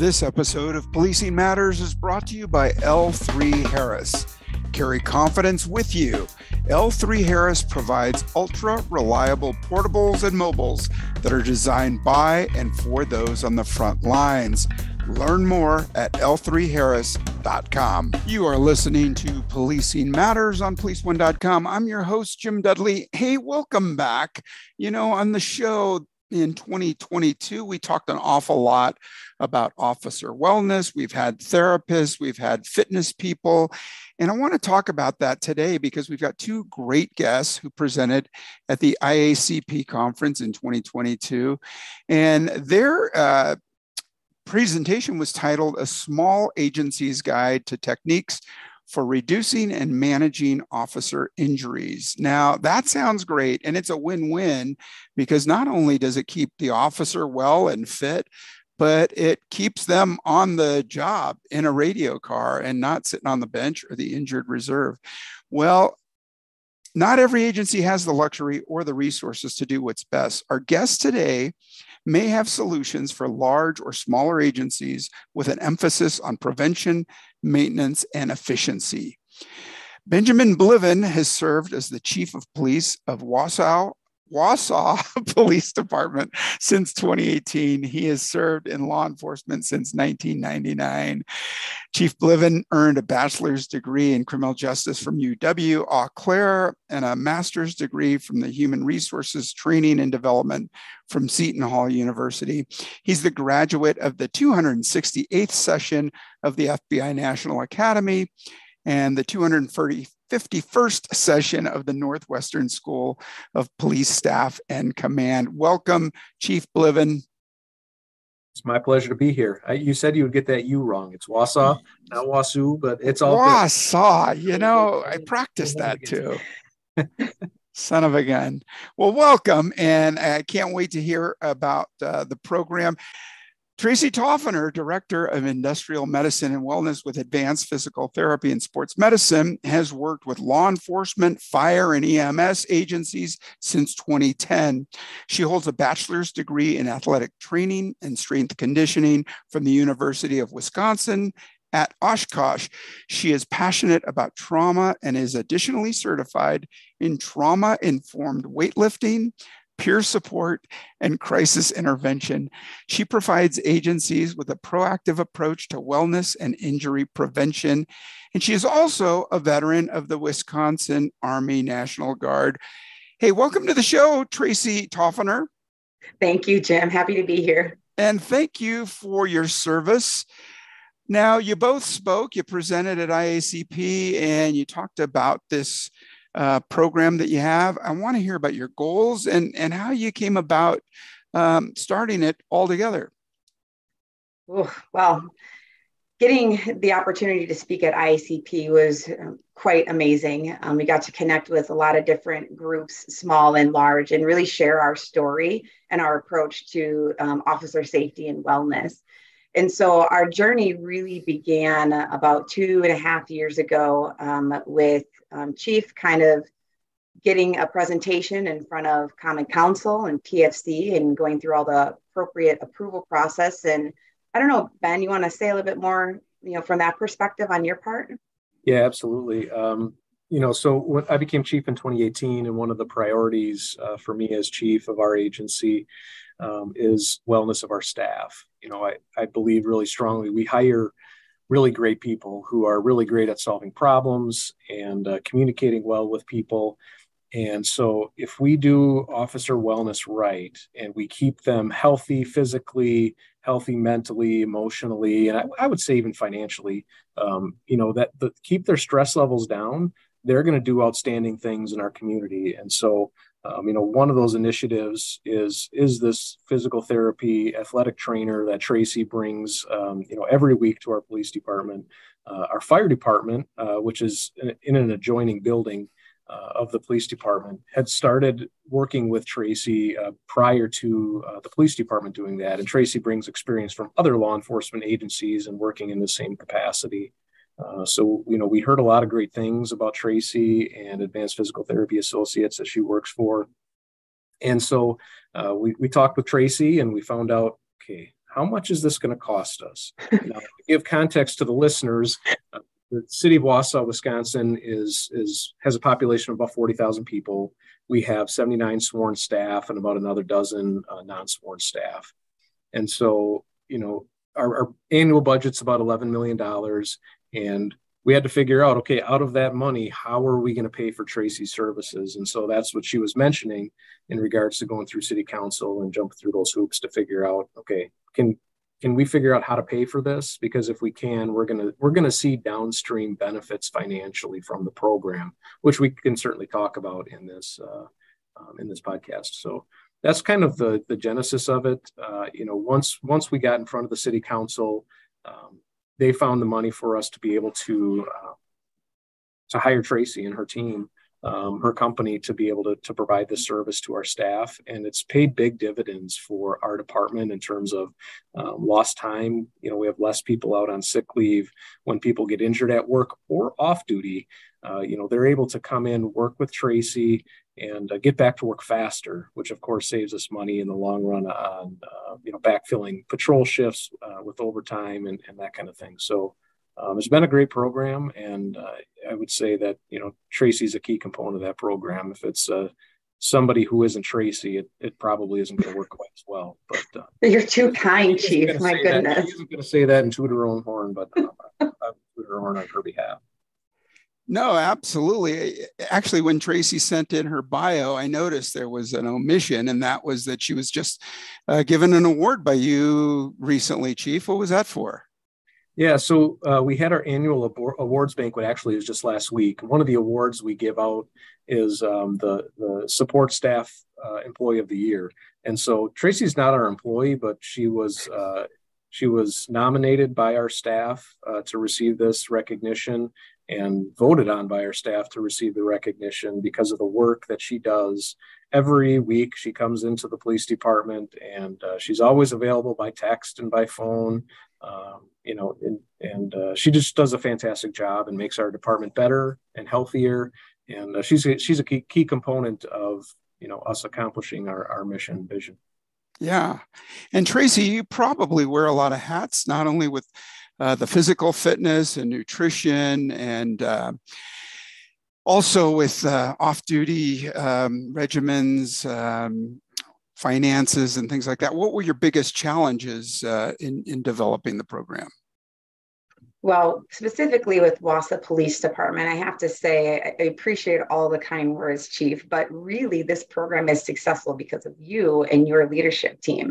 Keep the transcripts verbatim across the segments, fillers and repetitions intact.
This episode of Policing Matters is brought to you by L three Harris. Carry confidence with you. L three Harris provides ultra-reliable portables and mobiles that are designed by and for those on the front lines. Learn more at L three Harris dot com. You are listening to Policing Matters on Police One dot com. I'm your host, Jim Dudley. Hey, welcome back. You know, on the show in twenty twenty-two, we talked an awful lot about officer wellness. We've had therapists, we've had fitness people, and I want to talk about that today because we've got two great guests who presented at the I A C P conference in twenty twenty-two, and their uh, presentation was titled A Small Agency's Guide to Techniques for Reducing and Managing Officer Injuries. Now, that sounds great, and it's a win-win because not only does it keep the officer well and fit, but it keeps them on the job in a radio car and not sitting on the bench or the injured reserve. Well, not every agency has the luxury or the resources to do what's best. Our guests today may have solutions for large or smaller agencies with an emphasis on prevention, maintenance, and efficiency. Benjamin Bliven has served as the chief of police of Wausau, Wausau Police Department since twenty eighteen. He has served in law enforcement since nineteen ninety-nine. Chief Bliven earned a bachelor's degree in criminal justice from U W-Eau Claire and a master's degree from the Human Resources Training and Development from Seton Hall University. He's the graduate of the two hundred sixty-eighth session of the F B I National Academy and the two hundred fifty-first session of the Northwestern School of Police Staff and Command. Welcome, Chief Bliven. It's my pleasure to be here. I, you said you would get that U wrong. It's Wausau, not Wausau, but it's all Wausau. Good. You know, I practiced that too. Son of a gun. Well, welcome, and I can't wait to hear about uh, the program. Tracy Toffner, Director of Industrial Medicine and Wellness with Advanced Physical Therapy and Sports Medicine, has worked with law enforcement, fire, and E M S agencies since twenty ten. She holds a bachelor's degree in athletic training and strength conditioning from the University of Wisconsin at Oshkosh. She is passionate about trauma and is additionally certified in trauma-informed weightlifting, peer support, and crisis intervention. She provides agencies with a proactive approach to wellness and injury prevention. And she is also a veteran of the Wisconsin Army National Guard. Hey, welcome to the show, Tracy Toffner. Thank you, Jim. Happy to be here. And thank you for your service. Now, you both spoke, you presented at I A C P, and you talked about this Uh, program that you have. I want to hear about your goals and, and how you came about um, starting it all together. Ooh, well, getting the opportunity to speak at I A C P was quite amazing. Um, we got to connect with a lot of different groups, small and large, and really share our story and our approach to um, officer safety and wellness. And so our journey really began about two and a half years ago um, with um, Chief kind of getting a presentation in front of Common Council and P F C and going through all the appropriate approval process. And I don't know, Ben, you want to say a little bit more, you know, from that perspective on your part? Yeah, absolutely. Um, you know, so when I became chief in twenty eighteen, and one of the priorities uh, for me as chief of our agency Um, is wellness of our staff. You know, I, I believe really strongly we hire really great people who are really great at solving problems and uh, communicating well with people. And so if we do officer wellness right and we keep them healthy physically, healthy mentally, emotionally, and I, I would say even financially, um, you know, that the, keep their stress levels down, they're going to do outstanding things in our community. And so Um, you know, one of those initiatives is is this physical therapy athletic trainer that Tracy brings, um, you know, every week to our police department, uh, our fire department, uh, which is in, in an adjoining building uh, of the police department, had started working with Tracy uh, prior to uh, the police department doing that. And Tracy brings experience from other law enforcement agencies and working in the same capacity. Uh, so, you know, we heard a lot of great things about Tracy and Advanced Physical Therapy Associates that she works for. And so uh, we, we talked with Tracy and we found out, okay, how much is this going to cost us? Now, to give context to the listeners, uh, the city of Wausau, Wisconsin is, is, has a population of about forty thousand people. We have seventy-nine sworn staff and about another dozen uh, non-sworn staff. And so, you know, our, our annual budget's about eleven million dollars. And we had to figure out, okay, out of that money, how are we going to pay for Tracy's services? And so that's what she was mentioning in regards to going through city council and jumping through those hoops to figure out, okay, can can we figure out how to pay for this? Because if we can, we're gonna we're gonna see downstream benefits financially from the program, which we can certainly talk about in this uh, um, in this podcast. So that's kind of the the genesis of it. Uh, you know, once once we got in front of the city council. Um, They found the money for us to be able to uh, to hire Tracy and her team, um, her company, to be able to, to provide this service to our staff. And it's paid big dividends for our department in terms of uh, lost time. You know, we have less people out on sick leave. When people get injured at work or off duty, uh, you know, they're able to come in, work with Tracy, and uh, get back to work faster, which of course saves us money in the long run on, uh, you know, backfilling patrol shifts uh, with overtime and, and that kind of thing. So um, it's been a great program. And uh, I would say that, you know, Tracy's a key component of that program. If it's uh, somebody who isn't Tracy, it, it probably isn't going to work quite as well. But uh, you're too kind, Chief, my goodness. That. I wasn't going to say that and toot her own horn, but um, I, I toot her horn on her behalf. No, absolutely. Actually, when Tracy sent in her bio, I noticed there was an omission, and that was that she was just uh, given an award by you recently, Chief. What was that for? Yeah, so uh, we had our annual abor- awards banquet. Actually, it was just last week. One of the awards we give out is um, the, the support staff uh, employee of the year. And so Tracy's not our employee, but she was uh, she was nominated by our staff uh, to receive this recognition, and voted on by her staff to receive the recognition because of the work that she does. Every week she comes into the police department, and uh, she's always available by text and by phone, um, you know, and, and uh, she just does a fantastic job and makes our department better and healthier. And uh, she's a, she's a key, key component of, you know, us accomplishing our, our mission and vision. Yeah. And Tracy, you probably wear a lot of hats, not only with Uh, the physical fitness and nutrition, and uh, also with uh, off-duty um, regimens, um, finances, and things like that. What were your biggest challenges uh, in, in developing the program? Well, specifically with Wausau Police Department, I have to say I appreciate all the kind words, Chief, but really this program is successful because of you and your leadership team.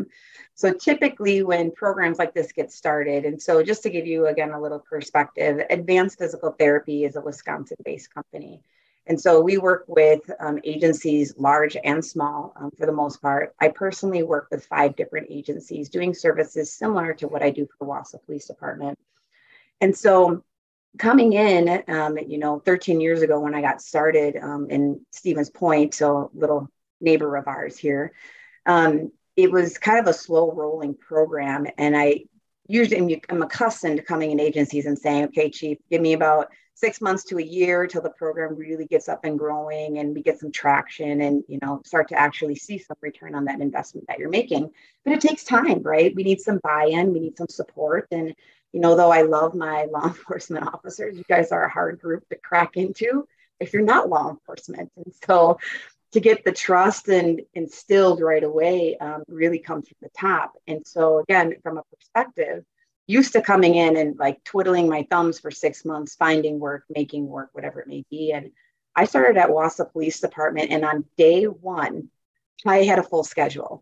So typically when programs like this get started, and so just to give you, again, a little perspective, Advanced Physical Therapy is a Wisconsin-based company. And so we work with um, agencies, large and small, um, for the most part. I personally work with five different agencies doing services similar to what I do for the Wausau Police Department. And so coming in, um, you know, thirteen years ago when I got started um, in Stevens Point, so little neighbor of ours here, um, it was kind of a slow rolling program. And I usually am accustomed to coming in agencies and saying, okay, Chief, give me about six months to a year till the program really gets up and growing and we get some traction and, you know, start to actually see some return on that investment that you're making. But it takes time, right? We need some buy-in, we need some support. And, you know, though I love my law enforcement officers, you guys are a hard group to crack into if you're not law enforcement. And so to get the trust and instilled right away um, really comes from the top. And so again, from a perspective, used to coming in and like twiddling my thumbs for six months, finding work, making work, whatever it may be. And I started at Wausau Police Department, and on day one, I had a full schedule.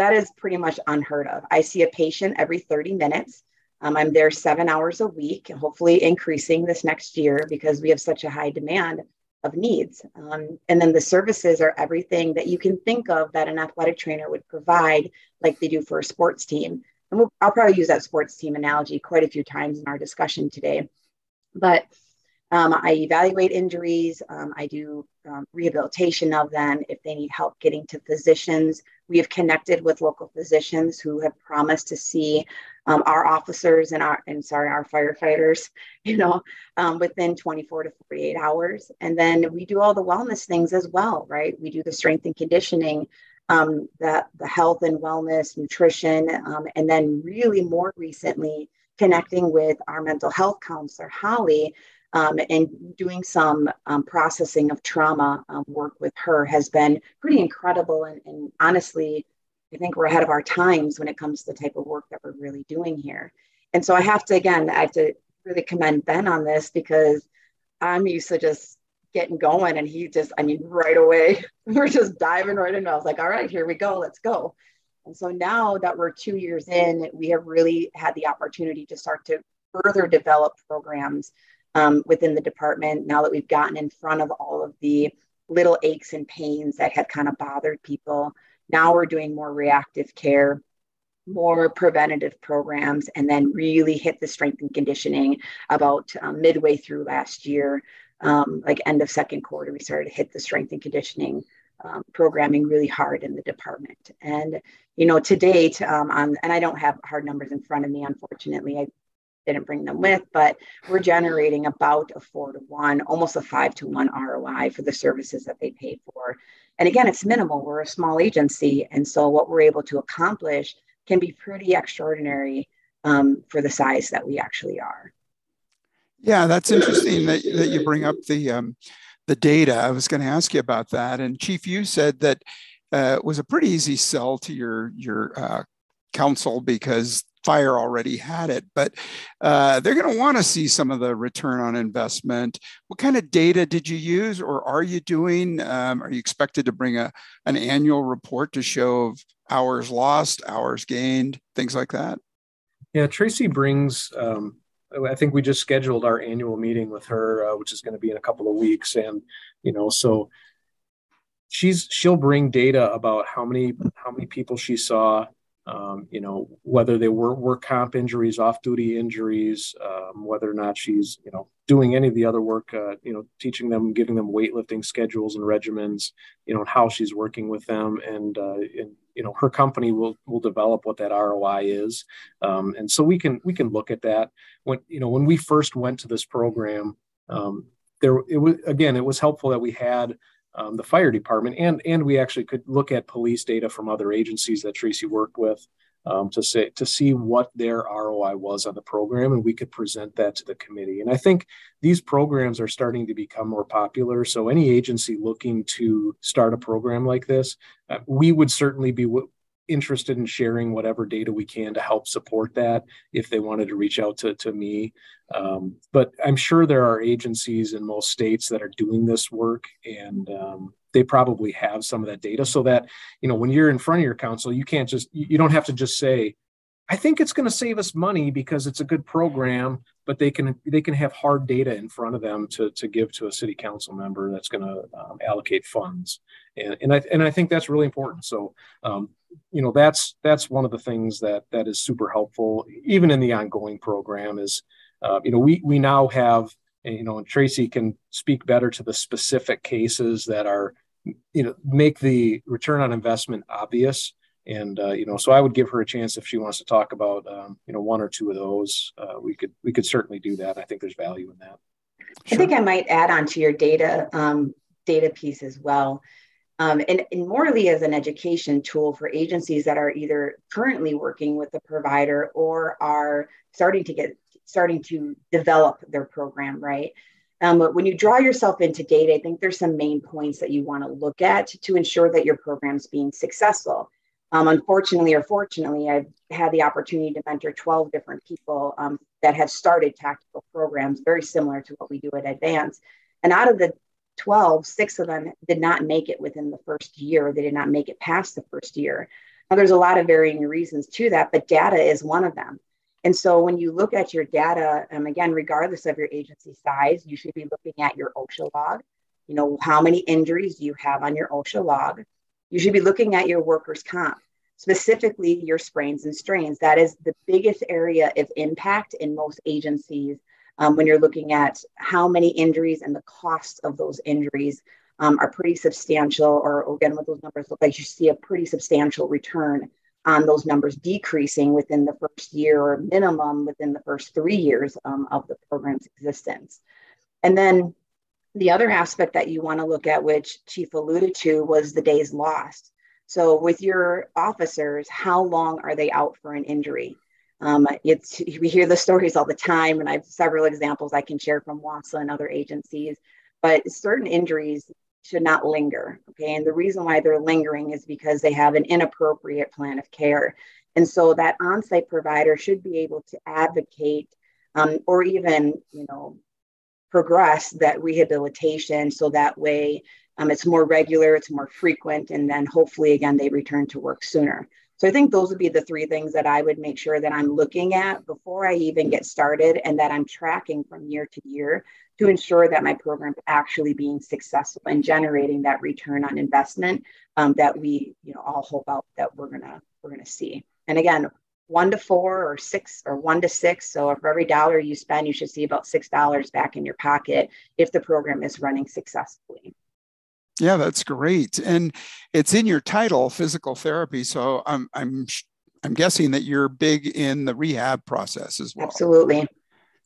That is pretty much unheard of. I see a patient every thirty minutes. Um, I'm there seven hours a week, hopefully increasing this next year because we have such a high demand of needs. Um, and then the services are everything that you can think of that an athletic trainer would provide, like they do for a sports team. And we'll, I'll probably use that sports team analogy quite a few times in our discussion today. But um, I evaluate injuries. Um, I do um, rehabilitation of them. If they need help getting to physicians, we have connected with local physicians who have promised to see um, our officers and our, and sorry, our firefighters, you know, um, within twenty-four to forty-eight hours. And then we do all the wellness things as well, right? We do the strength and conditioning. um, the, the health and wellness, nutrition, um, and then really more recently, connecting with our mental health counselor, Holly, um, and doing some um, processing of trauma um, work with her has been pretty incredible. And, and honestly, I think we're ahead of our times when it comes to the type of work that we're really doing here. And so I have to, again, I have to really commend Ben on this, because I'm used to just getting going and he just, I mean, right away, we're just diving right in. I was like, all right, here we go, let's go. And so now that we're two years in, we have really had the opportunity to start to further develop programs um, within the department, now that we've gotten in front of all of the little aches and pains that had kind of bothered people. Now we're doing more reactive care, more preventative programs, and then really hit the strength and conditioning about um, midway through last year, um, like end of second quarter, we started to hit the strength and conditioning Um, programming really hard in the department. And, you know, to date, um, on, and I don't have hard numbers in front of me, unfortunately, I didn't bring them with, but we're generating about a four to one, almost a five to one R O I for the services that they pay for. And again, it's minimal, we're a small agency. And so what we're able to accomplish can be pretty extraordinary um, for the size that we actually are. Yeah, that's interesting that, that you bring up the, um, the data. I was going to ask you about that. And Chief, you said that uh, was a pretty easy sell to your, your uh, council because fire already had it, but uh, they're going to want to see some of the return on investment. What kind of data did you use, or are you doing? Um, are you expected to bring a, an annual report to show of hours lost, hours gained, things like that? Yeah, Tracy brings, um, I think we just scheduled our annual meeting with her, uh, which is going to be in a couple of weeks. And, you know, so she's, she'll bring data about how many, how many people she saw, um, you know, whether they were work comp injuries, off duty injuries, um, whether or not she's, you know, doing any of the other work, uh, you know, teaching them, giving them weightlifting schedules and regimens, you know, how she's working with them. And, uh, and, you know, her company will, will develop what that R O I is. Um, and so we can, we can look at that. When, you know, when we first went to this program, um, there, it was, again, it was helpful that we had um, the fire department, and, and we actually could look at police data from other agencies that Tracy worked with um, to say, to see what their R O I was on the program. And we could present that to the committee. And I think these programs are starting to become more popular. So any agency looking to start a program like this, uh, we would certainly be w- interested in sharing whatever data we can to help support that if they wanted to reach out to, to me. Um, but I'm sure there are agencies in most states that are doing this work, and um, they probably have some of that data, so that, you know, when you're in front of your council, you can't just, you don't have to just say, I think it's going to save us money because it's a good program, but they can, they can have hard data in front of them to, to give to a city council member that's going to um, allocate funds. And, and I, and I think that's really important. So, um, you know, that's, that's one of the things that, that is super helpful, even in the ongoing program is, uh, you know, we, we now have, you know, and Tracy can speak better to the specific cases that are, you know, make the return on investment obvious. And, uh, you know, so I would give her a chance if she wants to talk about, um, you know, one or two of those. Uh, we could we could certainly do that. I think there's value in that. Sure. I think I might add on to your data um, data piece as well. Um, and, and morally as an education tool for agencies that are either currently working with the provider or are starting to get starting to develop their program, right? Um, but when you draw yourself into data, I think there's some main points that you want to look at to, to ensure that your program's being successful. Um, unfortunately or fortunately, I've had the opportunity to mentor twelve different people um, that have started tactical programs very similar to what we do at Advance. And out of the twelve, six of them did not make it within the first year. They did not make it past the first year. Now, there's a lot of varying reasons to that, but data is one of them. And so when you look at your data, um, again, regardless of your agency size, you should be looking at your OSHA log. You know, how many injuries do you have on your OSHA log? You should be looking at your workers' comp, specifically your sprains and strains. That is the biggest area of impact in most agencies um, when you're looking at how many injuries, and the costs of those injuries um, are pretty substantial, or again, what those numbers look like. You see a pretty substantial return on those numbers decreasing within the first year, or minimum within the first three years um, of the program's existence. And then the other aspect that you want to look at, which Chief alluded to, was the days lost. So with your officers, how long are they out for an injury? Um, it's, we hear the stories all the time, and I have several examples I can share from Wausau and other agencies, but certain injuries should not linger, okay? And the reason why they're lingering is because they have an inappropriate plan of care. And so that on-site provider should be able to advocate um, or even, you know, progress that rehabilitation so that way um, it's more regular, it's more frequent, and then hopefully, again, they return to work sooner. So I think those would be the three things that I would make sure that I'm looking at before I even get started and that I'm tracking from year to year to ensure that my program is actually being successful and generating that return on investment um, that we you know, all hope out that we're gonna, we're gonna see. And again, one to four or six or one to six. So for every dollar you spend, you should see about six dollars back in your pocket if the program is running successfully. Yeah, that's great. And it's in your title, physical therapy. So I'm I'm I'm guessing that you're big in the rehab process as well. Absolutely.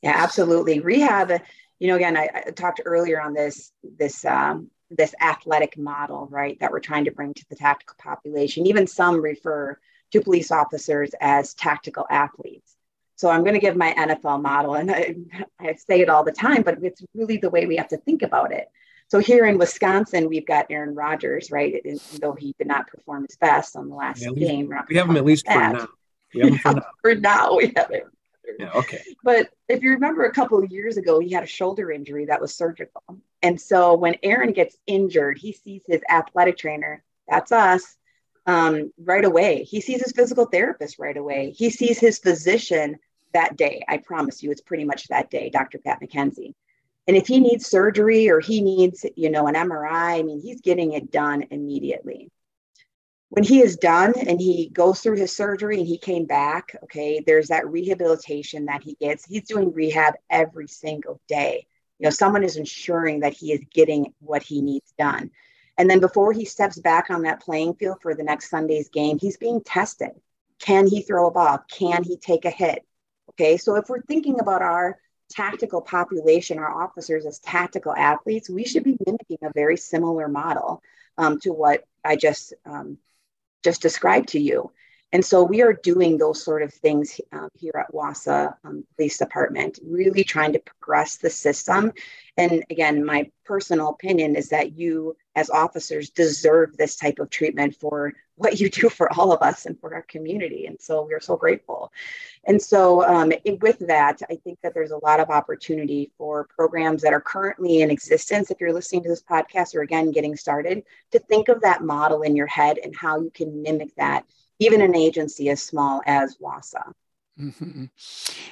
Yeah, absolutely. Rehab, you know, again, I, I talked earlier on this, this, um, this athletic model, right, that we're trying to bring to the tactical population. Even some refer to police officers as tactical athletes. So I'm going to give my N F L model, and I, I say it all the time, but it's really the way we have to think about it. So here in Wisconsin, we've got Aaron Rodgers, right? And though he did not perform his best on the last yeah, least, game. We're we have him at least for now. We have him for now. For now, we have him. Yeah, okay. But if you remember a couple of years ago, he had a shoulder injury that was surgical. And so when Aaron gets injured, he sees his athletic trainer, that's us, um, right away. He sees his physical therapist right away. He sees his physician that day. I promise you, it's pretty much that day, Doctor Pat McKenzie. And if he needs surgery or he needs, you know, an M R I, I mean, he's getting it done immediately. When he is done and he goes through his surgery and he came back, okay, there's that rehabilitation that he gets. He's doing rehab every single day. You know, someone is ensuring that he is getting what he needs done. And then before he steps back on that playing field for the next Sunday's game, he's being tested. Can he throw a ball? Can he take a hit? Okay, so if we're thinking about our tactical population, our officers as tactical athletes, we should be mimicking a very similar model um, to what I just um, just described to you. And so we are doing those sort of things um, here at Wausau um, Police Department, really trying to progress the system. And again, my personal opinion is that you as officers deserve this type of treatment for what you do for all of us and for our community. And so we're so grateful. And so um, it, with that, I think that there's a lot of opportunity for programs that are currently in existence. If you're listening to this podcast or again, getting started, to think of that model in your head and how you can mimic that even an agency as small as Wausau. Mm-hmm.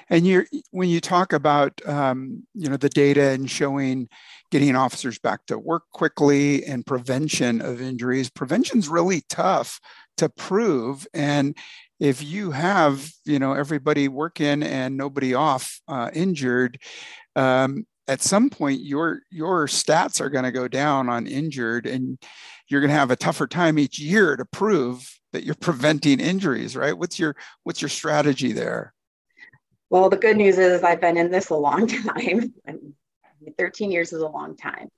And you're, when you talk about, um, you know, the data and showing getting officers back to work quickly and prevention of injuries, prevention's really tough to prove. And if you have, you know, everybody working and nobody off uh, injured, um, at some point your your stats are going to go down on injured, and you're going to have a tougher time each year to prove that you're preventing injuries, right? What's your, what's your strategy there? Well, the good news is I've been in this a long time. I mean, thirteen years is a long time.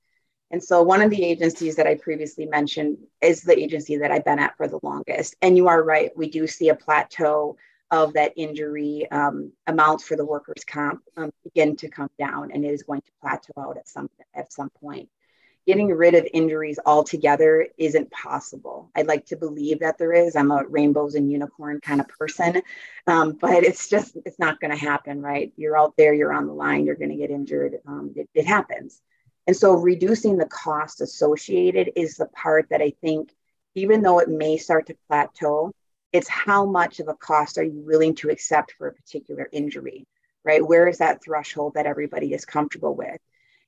And so one of the agencies that I previously mentioned is the agency that I've been at for the longest. And you are right, we do see a plateau of that injury um, amounts for the workers' comp um, begin to come down, and it is going to plateau out at some, at some point. Getting rid of injuries altogether isn't possible. I'd like to believe that there is. I'm a rainbows and unicorn kind of person, um, but it's just, it's not going to happen, right? You're out there, you're on the line, you're going to get injured. Um, it, it happens. And so reducing the cost associated is the part that I think, even though it may start to plateau, it's how much of a cost are you willing to accept for a particular injury, right? Where is that threshold that everybody is comfortable with?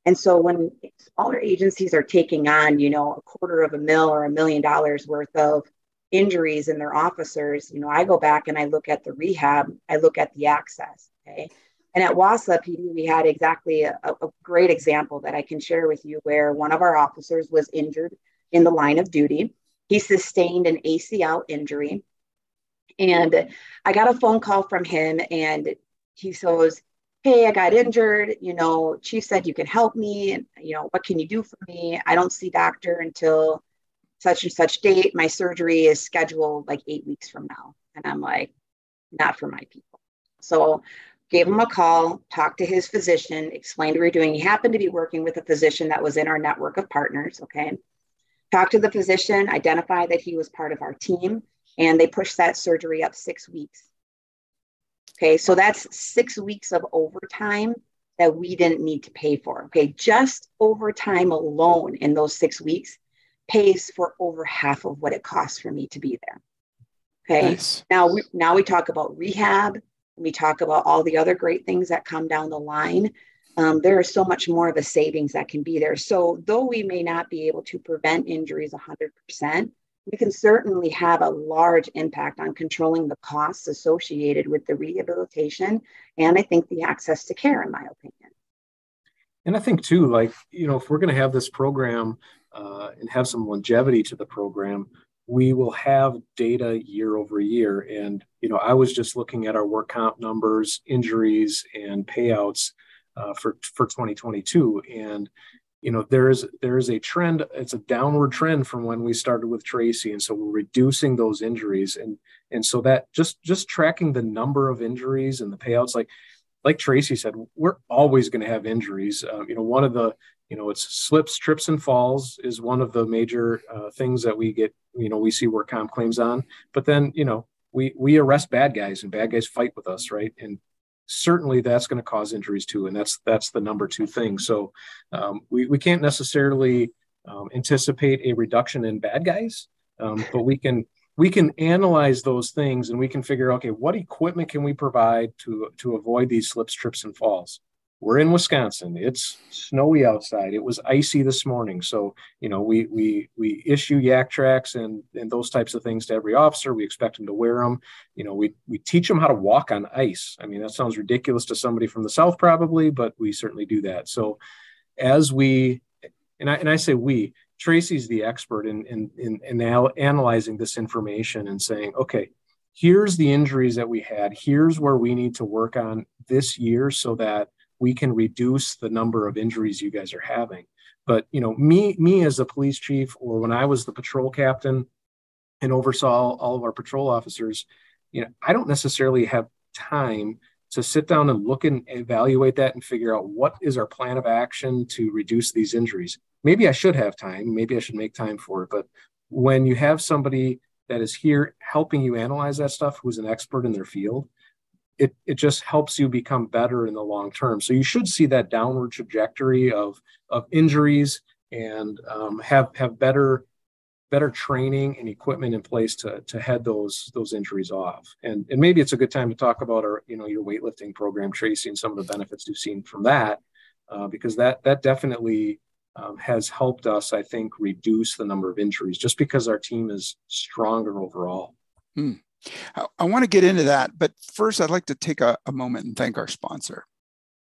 And so when smaller agencies are taking on, you know, a quarter of a mil or a million dollars worth of injuries in their officers, you know, I go back and I look at the rehab, I look at the access, okay? And at Wausau P D, we had exactly a, a great example that I can share with you, where one of our officers was injured in the line of duty. He sustained an A C L injury. And I got a phone call from him, and he says, hey, I got injured, you know, chief said you can help me, and, you know, what can you do for me? I don't see doctor until such and such date, my surgery is scheduled like eight weeks from now. And I'm like, not for my people. So gave him a call, talked to his physician, explained what we were doing. He happened to be working with a physician that was in our network of partners. Okay. Talked to the physician, identified that he was part of our team, and they pushed that surgery up six weeks. Okay. So that's six weeks of overtime that we didn't need to pay for. Okay. Just overtime alone in those six weeks pays for over half of what it costs for me to be there. Okay. Nice. Now, we, now we talk about rehab, and we talk about all the other great things that come down the line. Um, there is so much more of a savings that can be there. So though we may not be able to prevent injuries one hundred percent, we can certainly have a large impact on controlling the costs associated with the rehabilitation and I think the access to care, in my opinion. And I think too, like, you know, if we're going to have this program uh, and have some longevity to the program, we will have data year over year. And, you know, I was just looking at our work comp numbers, injuries, and payouts uh, for, for twenty twenty-two. And, you know, there is, there is a trend. It's a downward trend from when we started with Tracy. And so we're reducing those injuries. And, and so that just, just tracking the number of injuries and the payouts, like, like Tracy said, we're always going to have injuries. Um, you know, one of the, you know, it's slips, trips, and falls is one of the major uh, things that we get, you know, we see work comp claims on, but then, you know, we, we arrest bad guys and bad guys fight with us. Right. And certainly that's going to cause injuries too. And that's, that's the number two thing. So um, we, we can't necessarily um, anticipate a reduction in bad guys, um, but we can, we can analyze those things and we can figure, okay, what equipment can we provide to, to avoid these slips, trips, and falls? We're in Wisconsin. It's snowy outside. It was icy this morning. So, you know, we we we issue yak tracks and, and those types of things to every officer. We expect them to wear them. You know, we, we teach them how to walk on ice. I mean, that sounds ridiculous to somebody from the South probably, but we certainly do that. So as we, and I, and I say we, Tracy's the expert in, in, in, in analyzing this information and saying, okay, here's the injuries that we had. Here's where we need to work on this year so that we can reduce the number of injuries you guys are having. But, you know, me, me as the police chief, or when I was the patrol captain and oversaw all of our patrol officers, you know, I don't necessarily have time to sit down and look and evaluate that and figure out what is our plan of action to reduce these injuries. Maybe I should have time. Maybe I should make time for it. But when you have somebody that is here helping you analyze that stuff, who's an expert in their field, It, it just helps you become better in the long term. So you should see that downward trajectory of, of injuries and um, have have better better training and equipment in place to, to head those those injuries off. And, and maybe it's a good time to talk about our, you know, your weightlifting program, Tracy, and some of the benefits you've seen from that, uh, because that that definitely um, has helped us, I think, reduce the number of injuries just because our team is stronger overall. Hmm. I want to get into that, but first I'd like to take a, a moment and thank our sponsor.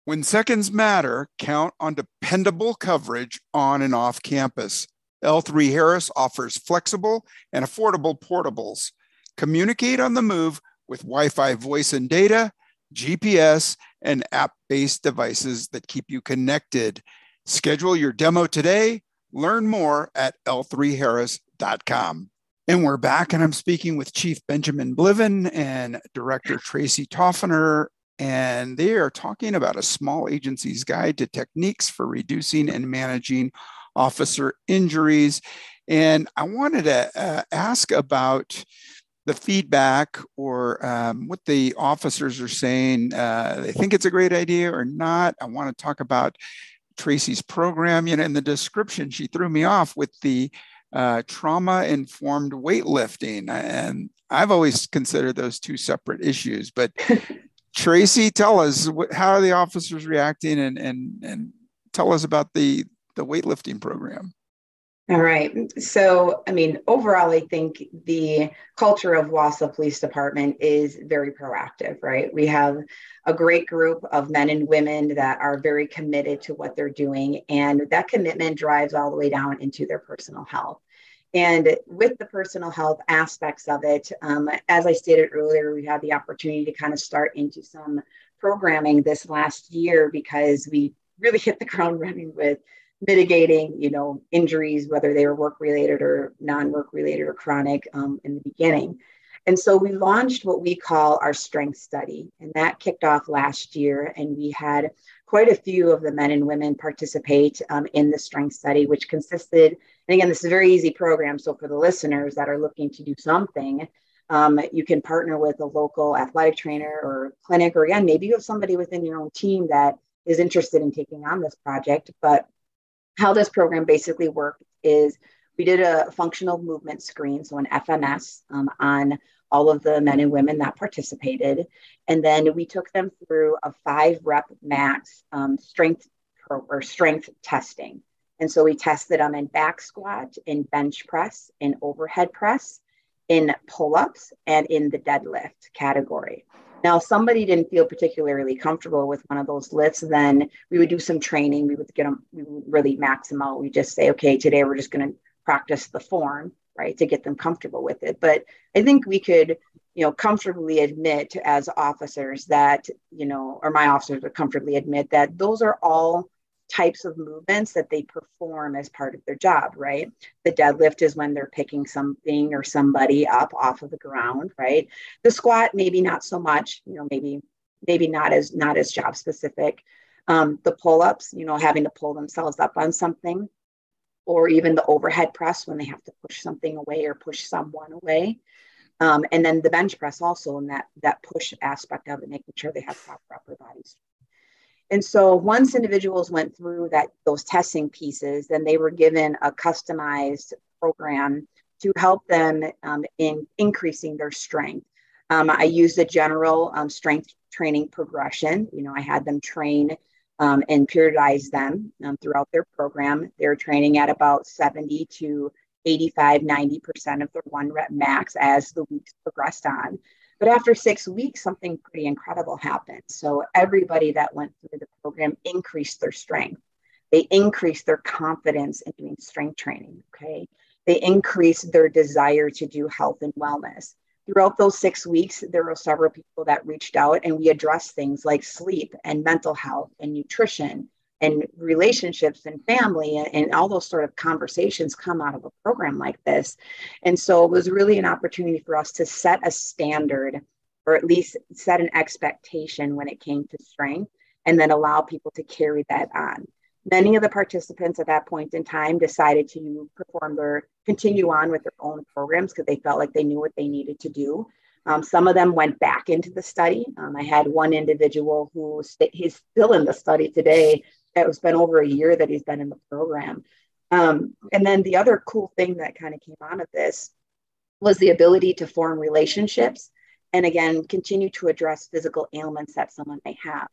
When seconds matter, count on dependable coverage on and off campus. L three Harris offers flexible and affordable portables. Communicate on the move with Wi-Fi voice and data, G P S, and app-based devices that keep you connected. Schedule your demo today. Learn more at L three Harris dot com. And we're back, and I'm speaking with Chief Benjamin Bliven and Director Tracy Toffner, and they are talking about a small agency's guide to techniques for reducing and managing officer injuries. And I wanted to uh, ask about the feedback or um, what the officers are saying. Uh, they think it's a great idea or not. I want to talk about Tracy's program. You know, in the description, she threw me off with the Uh, trauma-informed weightlifting. And I've always considered those two separate issues. But Tracy, tell us, what, how are the officers reacting? And, and, and tell us about the, the weightlifting program. All right. So, I mean, overall, I think the culture of Wausau Police Department is very proactive, right? We have a great group of men and women that are very committed to what they're doing, and that commitment drives all the way down into their personal health. And with the personal health aspects of it, um, as I stated earlier, we had the opportunity to kind of start into some programming this last year because we really hit the ground running with mitigating, you know, injuries, whether they were work-related or non-work-related or chronic um, in the beginning. And so we launched what we call our strength study, and that kicked off last year. And we had quite a few of the men and women participate um, in the strength study, which consisted, and again, this is a very easy program. So for the listeners that are looking to do something, um, you can partner with a local athletic trainer or clinic, or again, maybe you have somebody within your own team that is interested in taking on this project. But how this program basically worked is we did a functional movement screen, so an F M S, um, on all of the men and women that participated. And then we took them through a five rep max um, strength pro- or strength testing. And so we tested them in back squat, in bench press, in overhead press, in pull-ups, and in the deadlift category. Now, if somebody didn't feel particularly comfortable with one of those lifts, then we would do some training. We would get them, we would really max them out. We just say, okay, today we're just going to practice the form, right, to get them comfortable with it. But I think we could, you know, comfortably admit as officers that, you know, or my officers would comfortably admit that those are all types of movements that they perform as part of their job, right? The deadlift is when they're picking something or somebody up off of the ground, right? The squat, maybe not so much, you know, maybe, maybe not as, not as job specific. Um, the pull-ups, you know, having to pull themselves up on something, or even the overhead press when they have to push something away or push someone away. Um, and then the bench press also in that, that push aspect of it, making sure they have proper upper body strength. And so once individuals went through that, those testing pieces, then they were given a customized program to help them um, in increasing their strength. Um, I used a general um, strength training progression. You know, I had them train um, and periodize them um, throughout their program. They were training at about seventy to eighty-five, ninety percent of their one rep max as the weeks progressed on. But after six weeks, something pretty incredible happened. So everybody that went through the program increased their strength. They increased their confidence in doing strength training, okay? They increased their desire to do health and wellness. Throughout those six weeks, there were several people that reached out, and we addressed things like sleep and mental health and nutrition and relationships and family, and, and all those sort of conversations come out of a program like this. And so it was really an opportunity for us to set a standard, or at least set an expectation when it came to strength, and then allow people to carry that on. Many of the participants at that point in time decided to perform their, continue on with their own programs because they felt like they knew what they needed to do. Um, some of them went back into the study. Um, I had one individual who st- he's still in the study today. It's been over a year that he's been in the program. Um, and then the other cool thing that kind of came out of this was the ability to form relationships and, again, continue to address physical ailments that someone may have.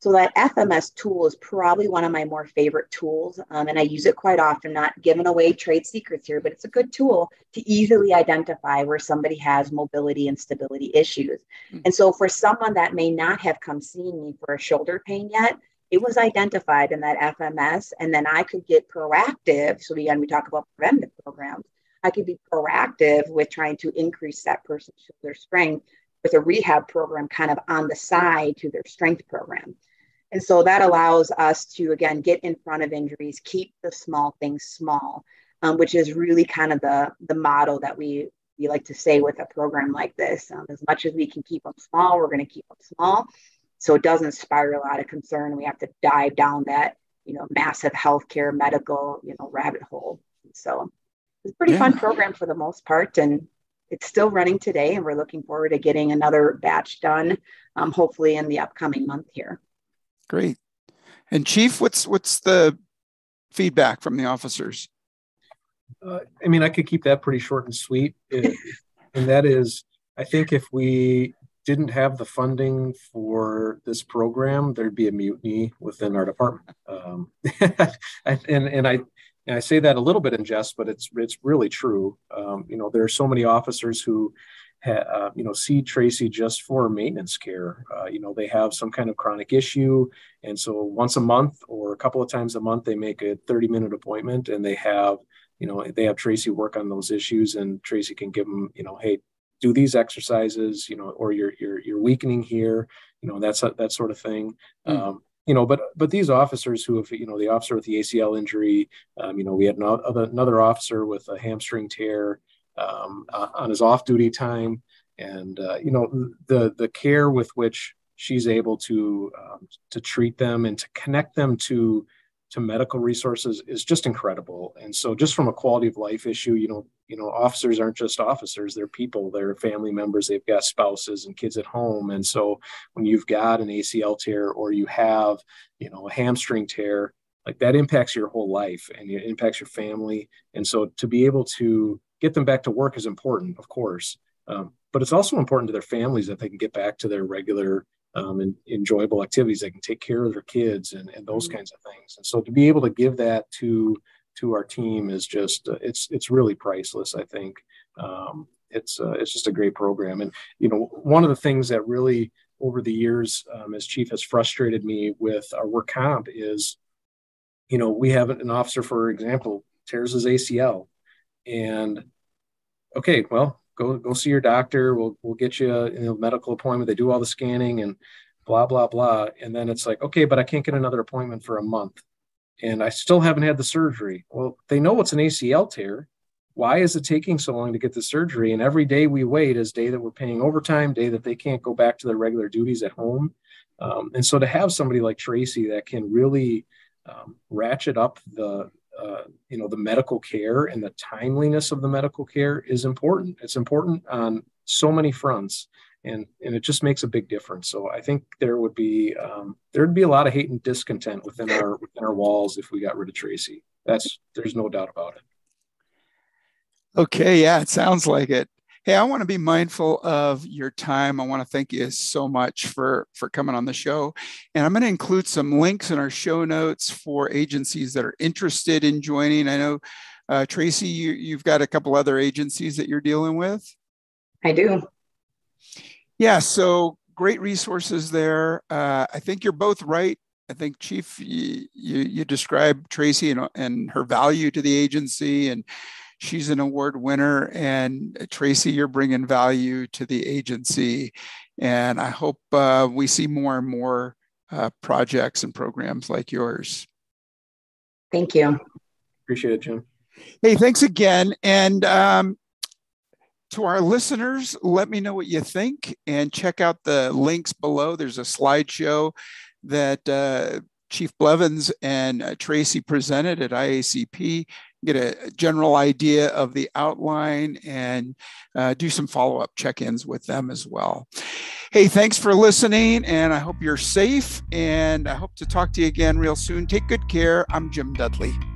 So that F M S tool is probably one of my more favorite tools, um, and I use it quite often, not giving away trade secrets here, but it's a good tool to easily identify where somebody has mobility and stability issues. Mm-hmm. And so for someone that may not have come seeing me for a shoulder pain yet, it was identified in that F M S, and then I could get proactive. So again, we talk about preventive programs. I could be proactive with trying to increase that person's shoulder strength with a rehab program kind of on the side to their strength program. And so that allows us to, again, get in front of injuries, keep the small things small, um, which is really kind of the, the motto that we, we like to say with a program like this. Um, as much as we can keep them small, we're going to keep them small. So it doesn't spiral out of concern. We have to dive down that, you know, massive healthcare, medical, you know, rabbit hole. So it's a pretty yeah. fun program for the most part. And it's still running today. And we're looking forward to getting another batch done, um, hopefully in the upcoming month here. Great. And Chief, what's what's the feedback from the officers? Uh, I mean, I could keep that pretty short and sweet. It, and that is, I think if we didn't have the funding for this program, there'd be a mutiny within our department. Um, and and I and I say that a little bit in jest, but it's it's really true. Um, you know, there are so many officers who, ha- uh, you know, see Tracy just for maintenance care. Uh, you know, they have some kind of chronic issue, and so once a month or a couple of times a month, they make a thirty-minute appointment, and they have, you know, they have Tracy work on those issues, and Tracy can give them, you know, hey, do these exercises, you know, or you're, you're, you're weakening here, you know, that's, that sort of thing. Mm. Um, you know, but but these officers who have, you know, the officer with the A C L injury, um, you know, we had another officer with a hamstring tear um, on his off-duty time, and uh, you know, the the care with which she's able to um, to treat them and to connect them to to medical resources is just incredible. And so just from a quality of life issue, you know, you know, officers aren't just officers, they're people, they're family members, they've got spouses and kids at home. And so when you've got an A C L tear or you have, you know, a hamstring tear, like that impacts your whole life and it impacts your family. And so to be able to get them back to work is important, of course, um, but it's also important to their families that they can get back to their regular Um, and enjoyable activities. They can take care of their kids and, and those kinds of things. And so to be able to give that to to our team is just uh, it's it's really priceless. I think um, it's uh, it's just a great program. And you know, one of the things that really over the years um, as chief has frustrated me with our work comp is, you know, we have an officer, for example, tears his A C L, and okay, well, Go go see your doctor. We'll we'll get you a, you know, medical appointment. They do all the scanning and blah blah blah. And then it's like, okay, but I can't get another appointment for a month, and I still haven't had the surgery. Well, they know it's an A C L tear. Why is it taking so long to get the surgery? And every day we wait is day that we're paying overtime, day that they can't go back to their regular duties at home. Um, and so to have somebody like Tracy that can really um, ratchet up the Uh, you know, the medical care and the timeliness of the medical care is important. It's important on so many fronts, and, and it just makes a big difference. So I think there would be, um, there'd be a lot of hate and discontent within our, within our walls if we got rid of Tracy. That's, there's no doubt about it. Okay. Yeah, it sounds like it. Hey, I want to be mindful of your time. I want to thank you so much for, for coming on the show. And I'm going to include some links in our show notes for agencies that are interested in joining. I know, uh, Tracy, you, you've got a couple other agencies that you're dealing with. I do. Yeah, so great resources there. Uh, I think you're both right. I think, Chief, you, you, you described Tracy and, and her value to the agency, and she's an award winner, and Tracy, you're bringing value to the agency. And I hope uh, we see more and more uh, projects and programs like yours. Thank you. Appreciate it, Jim. Hey, thanks again. And um, to our listeners, let me know what you think and check out the links below. There's a slideshow that uh, Chief Bliven and uh, Tracy presented at I A C P. Get a general idea of the outline and uh, do some follow-up check-ins with them as well. Hey, thanks for listening, and I hope you're safe, and I hope to talk to you again real soon. Take good care. I'm Jim Dudley.